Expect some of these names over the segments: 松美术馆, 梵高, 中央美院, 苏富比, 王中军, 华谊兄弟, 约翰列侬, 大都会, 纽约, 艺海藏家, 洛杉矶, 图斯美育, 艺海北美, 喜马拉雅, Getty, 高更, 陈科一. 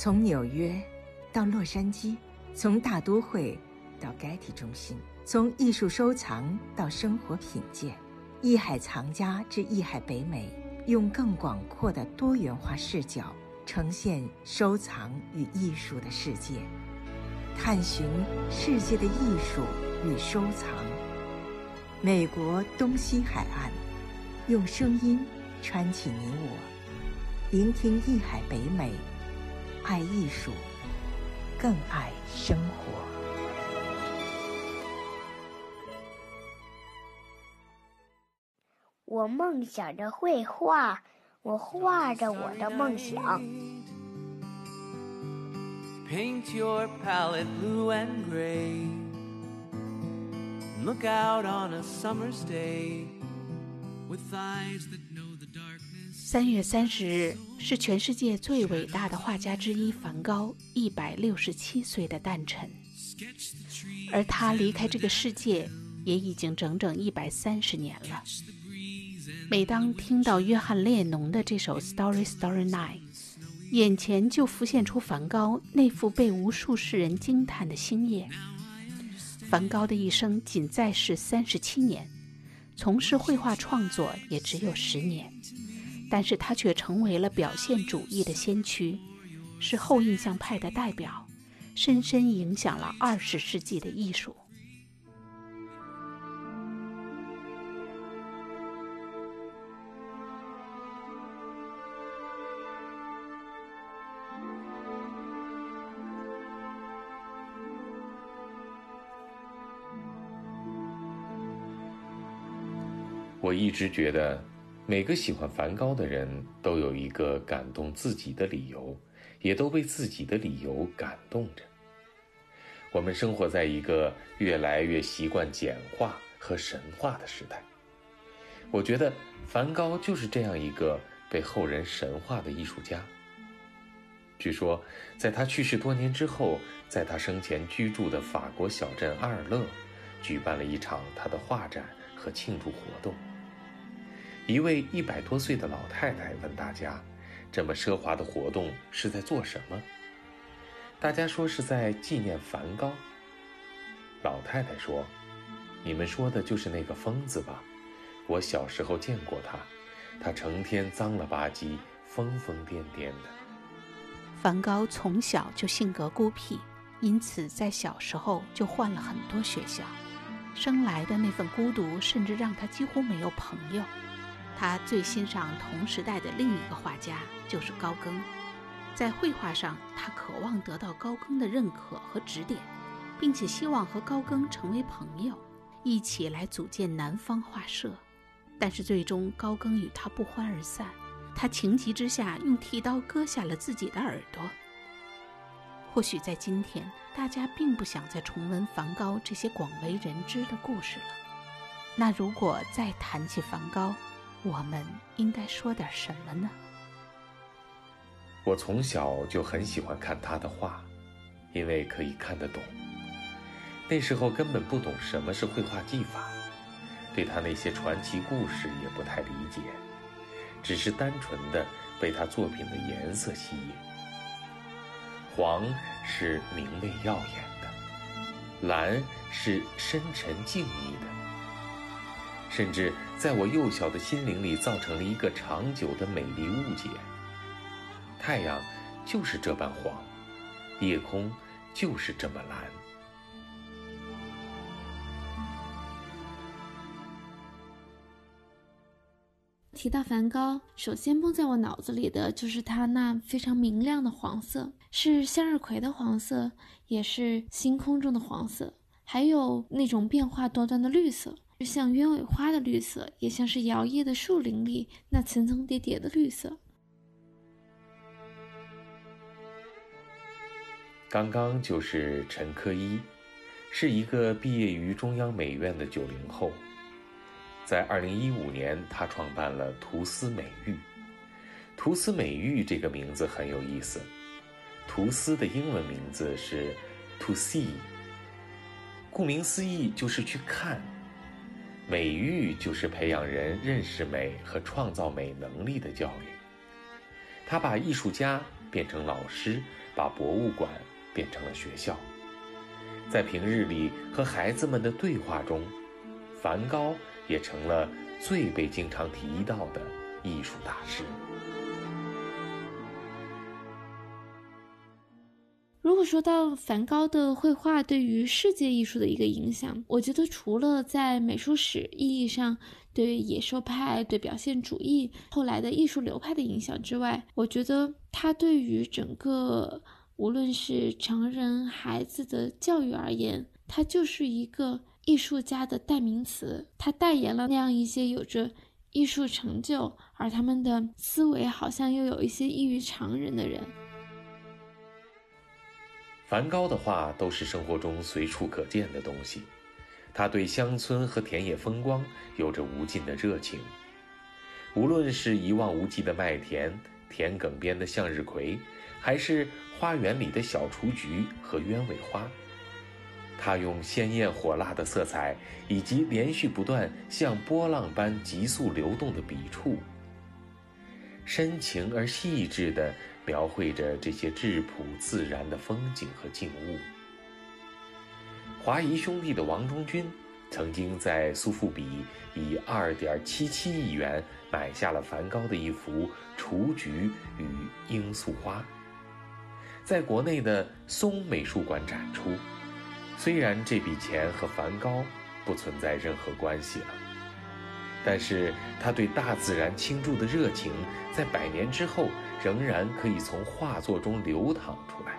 从纽约到洛杉矶，从大都会到 Getty 中心，从艺术收藏到生活品鉴，艺海藏家之艺海北美，用更广阔的多元化视角呈现收藏与艺术的世界，探寻世界的艺术与收藏。美国东西海岸，用声音穿起你我，聆听艺海北美，爱艺术，更爱生活。我梦想着绘画，我画着我的梦想。Paint your palette blue and gray, look out on a summer's day with eyes that know the darkness.3月30日是全世界最伟大的画家之一梵高167岁的诞辰，而他离开这个世界也已经整整130年了。每当听到约翰列侬的这首 Story Story Night， 眼前就浮现出梵高那幅被无数世人惊叹的星夜。梵高的一生仅在世37年，从事绘画创作也只有10年，但是他却成为了表现主义的先驱，是后印象派的代表，深深影响了20世纪的艺术。我一直觉得每个喜欢梵高的人都有一个感动自己的理由，也都被自己的理由感动着。我们生活在一个越来越习惯简化和神话的时代，我觉得梵高就是这样一个被后人神化的艺术家。据说在他去世多年之后，在他生前居住的法国小镇阿尔勒举办了一场他的画展和庆祝活动。一位100多岁的老太太问大家，这么奢华的活动是在做什么？大家说是在纪念梵高。老太太说，你们说的就是那个疯子吧？我小时候见过他，他成天脏了吧唧，疯疯癫癫的。梵高从小就性格孤僻，因此在小时候就换了很多学校，生来的那份孤独甚至让他几乎没有朋友。他最欣赏同时代的另一个画家就是高更，在绘画上他渴望得到高更的认可和指点，并且希望和高更成为朋友，一起来组建南方画社。但是最终高更与他不欢而散，他情急之下用剃刀割下了自己的耳朵。或许在今天，大家并不想再重温梵高这些广为人知的故事了。那如果再谈起梵高，我们应该说点什么呢？我从小就很喜欢看他的画，因为可以看得懂。那时候根本不懂什么是绘画技法，对他那些传奇故事也不太理解，只是单纯的被他作品的颜色吸引。黄是明媚耀眼的，蓝是深沉静谧的，甚至在我幼小的心灵里造成了一个长久的美丽误解。太阳就是这般黄，夜空就是这么蓝。提到梵高，首先蹦在我脑子里的就是他那非常明亮的黄色，是向日葵的黄色，也是星空中的黄色，还有那种变化多端的绿色，就像鸢尾花的绿色，也像是摇曳的树林里那层层叠叠的绿色。刚刚就是陈科一，是一个毕业于中央美院的90后。在2015年，他创办了图斯美育。图斯美育这个名字很有意思，图斯的英文名字是 to see， 顾名思义就是去看，美育就是培养人认识美和创造美能力的教育。他把艺术家、变成老师，把博物馆变成了学校。在平日里和孩子们的对话中，梵高也成了最被经常提到的艺术大师。如果说到梵高的绘画对于世界艺术的一个影响，我觉得除了在美术史意义上对野兽派、对表现主义后来的艺术流派的影响之外，我觉得它对于整个无论是成人孩子的教育而言，它就是一个艺术家的代名词。它代言了那样一些有着艺术成就而他们的思维好像又有一些异于常人的人。梵高的画都是生活中随处可见的东西，他对乡村和田野风光有着无尽的热情。无论是一望无际的麦田、田埂边的向日葵，还是花园里的小雏菊和鸢尾花，他用鲜艳火辣的色彩以及连续不断像波浪般急速流动的笔触，深情而细致地描绘着这些质朴自然的风景和静物。华谊兄弟的王中军曾经在苏富比以 2.77 亿元买下了梵高的一幅雏菊与罂粟花，在国内的松美术馆展出。虽然这笔钱和梵高不存在任何关系了，但是他对大自然倾注的热情在100年之后仍然可以从画作中流淌出来。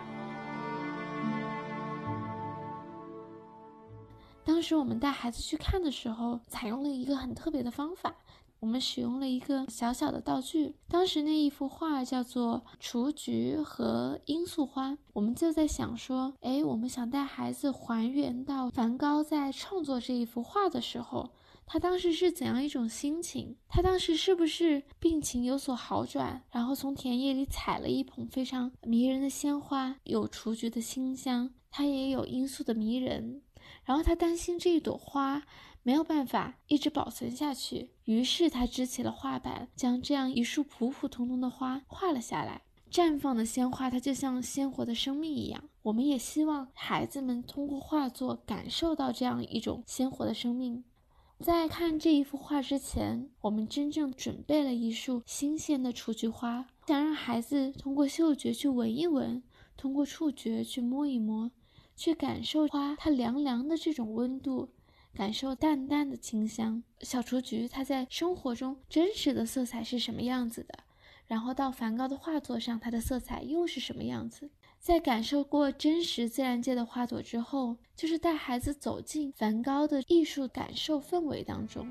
当时我们带孩子去看的时候，采用了一个很特别的方法，我们使用了一个小小的道具。当时那一幅画叫做雏菊和罂粟花，我们就在想说，我们想带孩子还原到梵高在创作这一幅画的时候，他当时是怎样一种心情，他当时是不是病情有所好转，然后从田野里采了一捧非常迷人的鲜花，有雏菊的馨香，它也有罂粟的迷人，然后他担心这一朵花没有办法一直保存下去，于是他支起了画板，将这样一束普普通通的花画了下来。绽放的鲜花它就像鲜活的生命一样，我们也希望孩子们通过画作感受到这样一种鲜活的生命。在看这一幅画之前，我们真正准备了一束新鲜的雏菊花，想让孩子通过嗅觉去闻一闻，通过触觉去摸一摸，去感受花它凉凉的这种温度，感受淡淡的清香。小雏菊它在生活中真实的色彩是什么样子的，然后到梵高的画作上，它的色彩又是什么样子。在感受过真实自然界的画作之后，就是带孩子走进梵高的艺术感受氛围当中。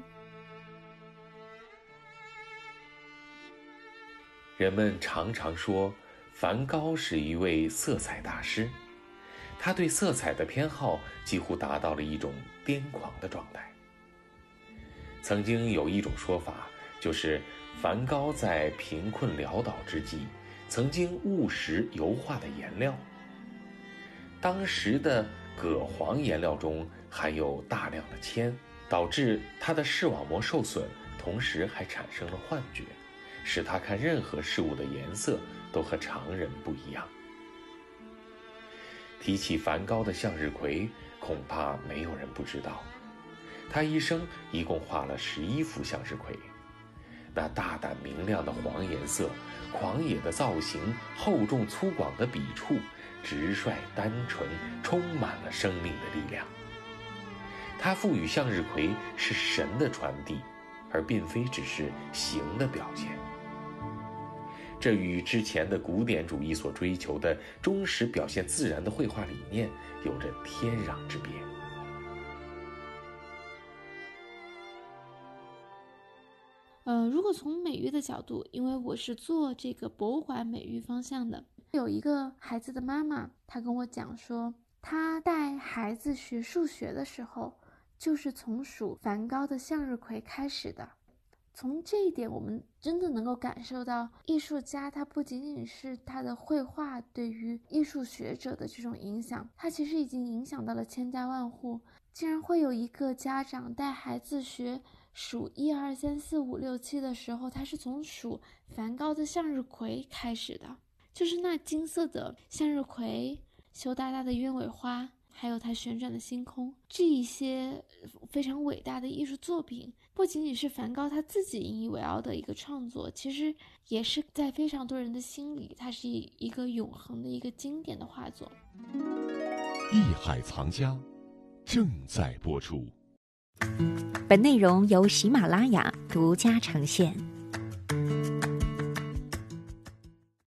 人们常常说梵高是一位色彩大师，他对色彩的偏好几乎达到了一种癫狂的状态。曾经有一种说法，就是梵高在贫困潦倒之际曾经误食油画的颜料，当时的葛黄颜料中含有大量的铅，导致他的视网膜受损，同时还产生了幻觉，使他看任何事物的颜色都和常人不一样。提起梵高的向日葵，恐怕没有人不知道，他一生一共画了11幅向日葵。那大胆明亮的黄颜色，狂野的造型，厚重粗犷的笔触，直率单纯，充满了生命的力量。他赋予向日葵是神的传递，而并非只是形的表现。这与之前的古典主义所追求的忠实表现自然的绘画理念有着天壤之别。如果从美育的角度，因为我是做这个博物馆美育方向的，有一个孩子的妈妈，她跟我讲说，她带孩子学数学的时候，就是从数梵高的向日葵开始的。从这一点我们真的能够感受到，艺术家他不仅仅是他的绘画对于艺术学者的这种影响，他其实已经影响到了千家万户，竟然会有一个家长带孩子学数1、2、3、4、5、6、7的时候，他是从数梵高的向日葵开始的。就是那金色的向日葵、羞答答的鸢尾花，还有它旋转的星空。这一些非常伟大的艺术作品，不仅仅是梵高他自己引以为傲的一个创作，其实也是在非常多人的心里，它是一个永恒的一个经典的画作。艺海藏家正在播出，本内容由喜马拉雅独家呈现。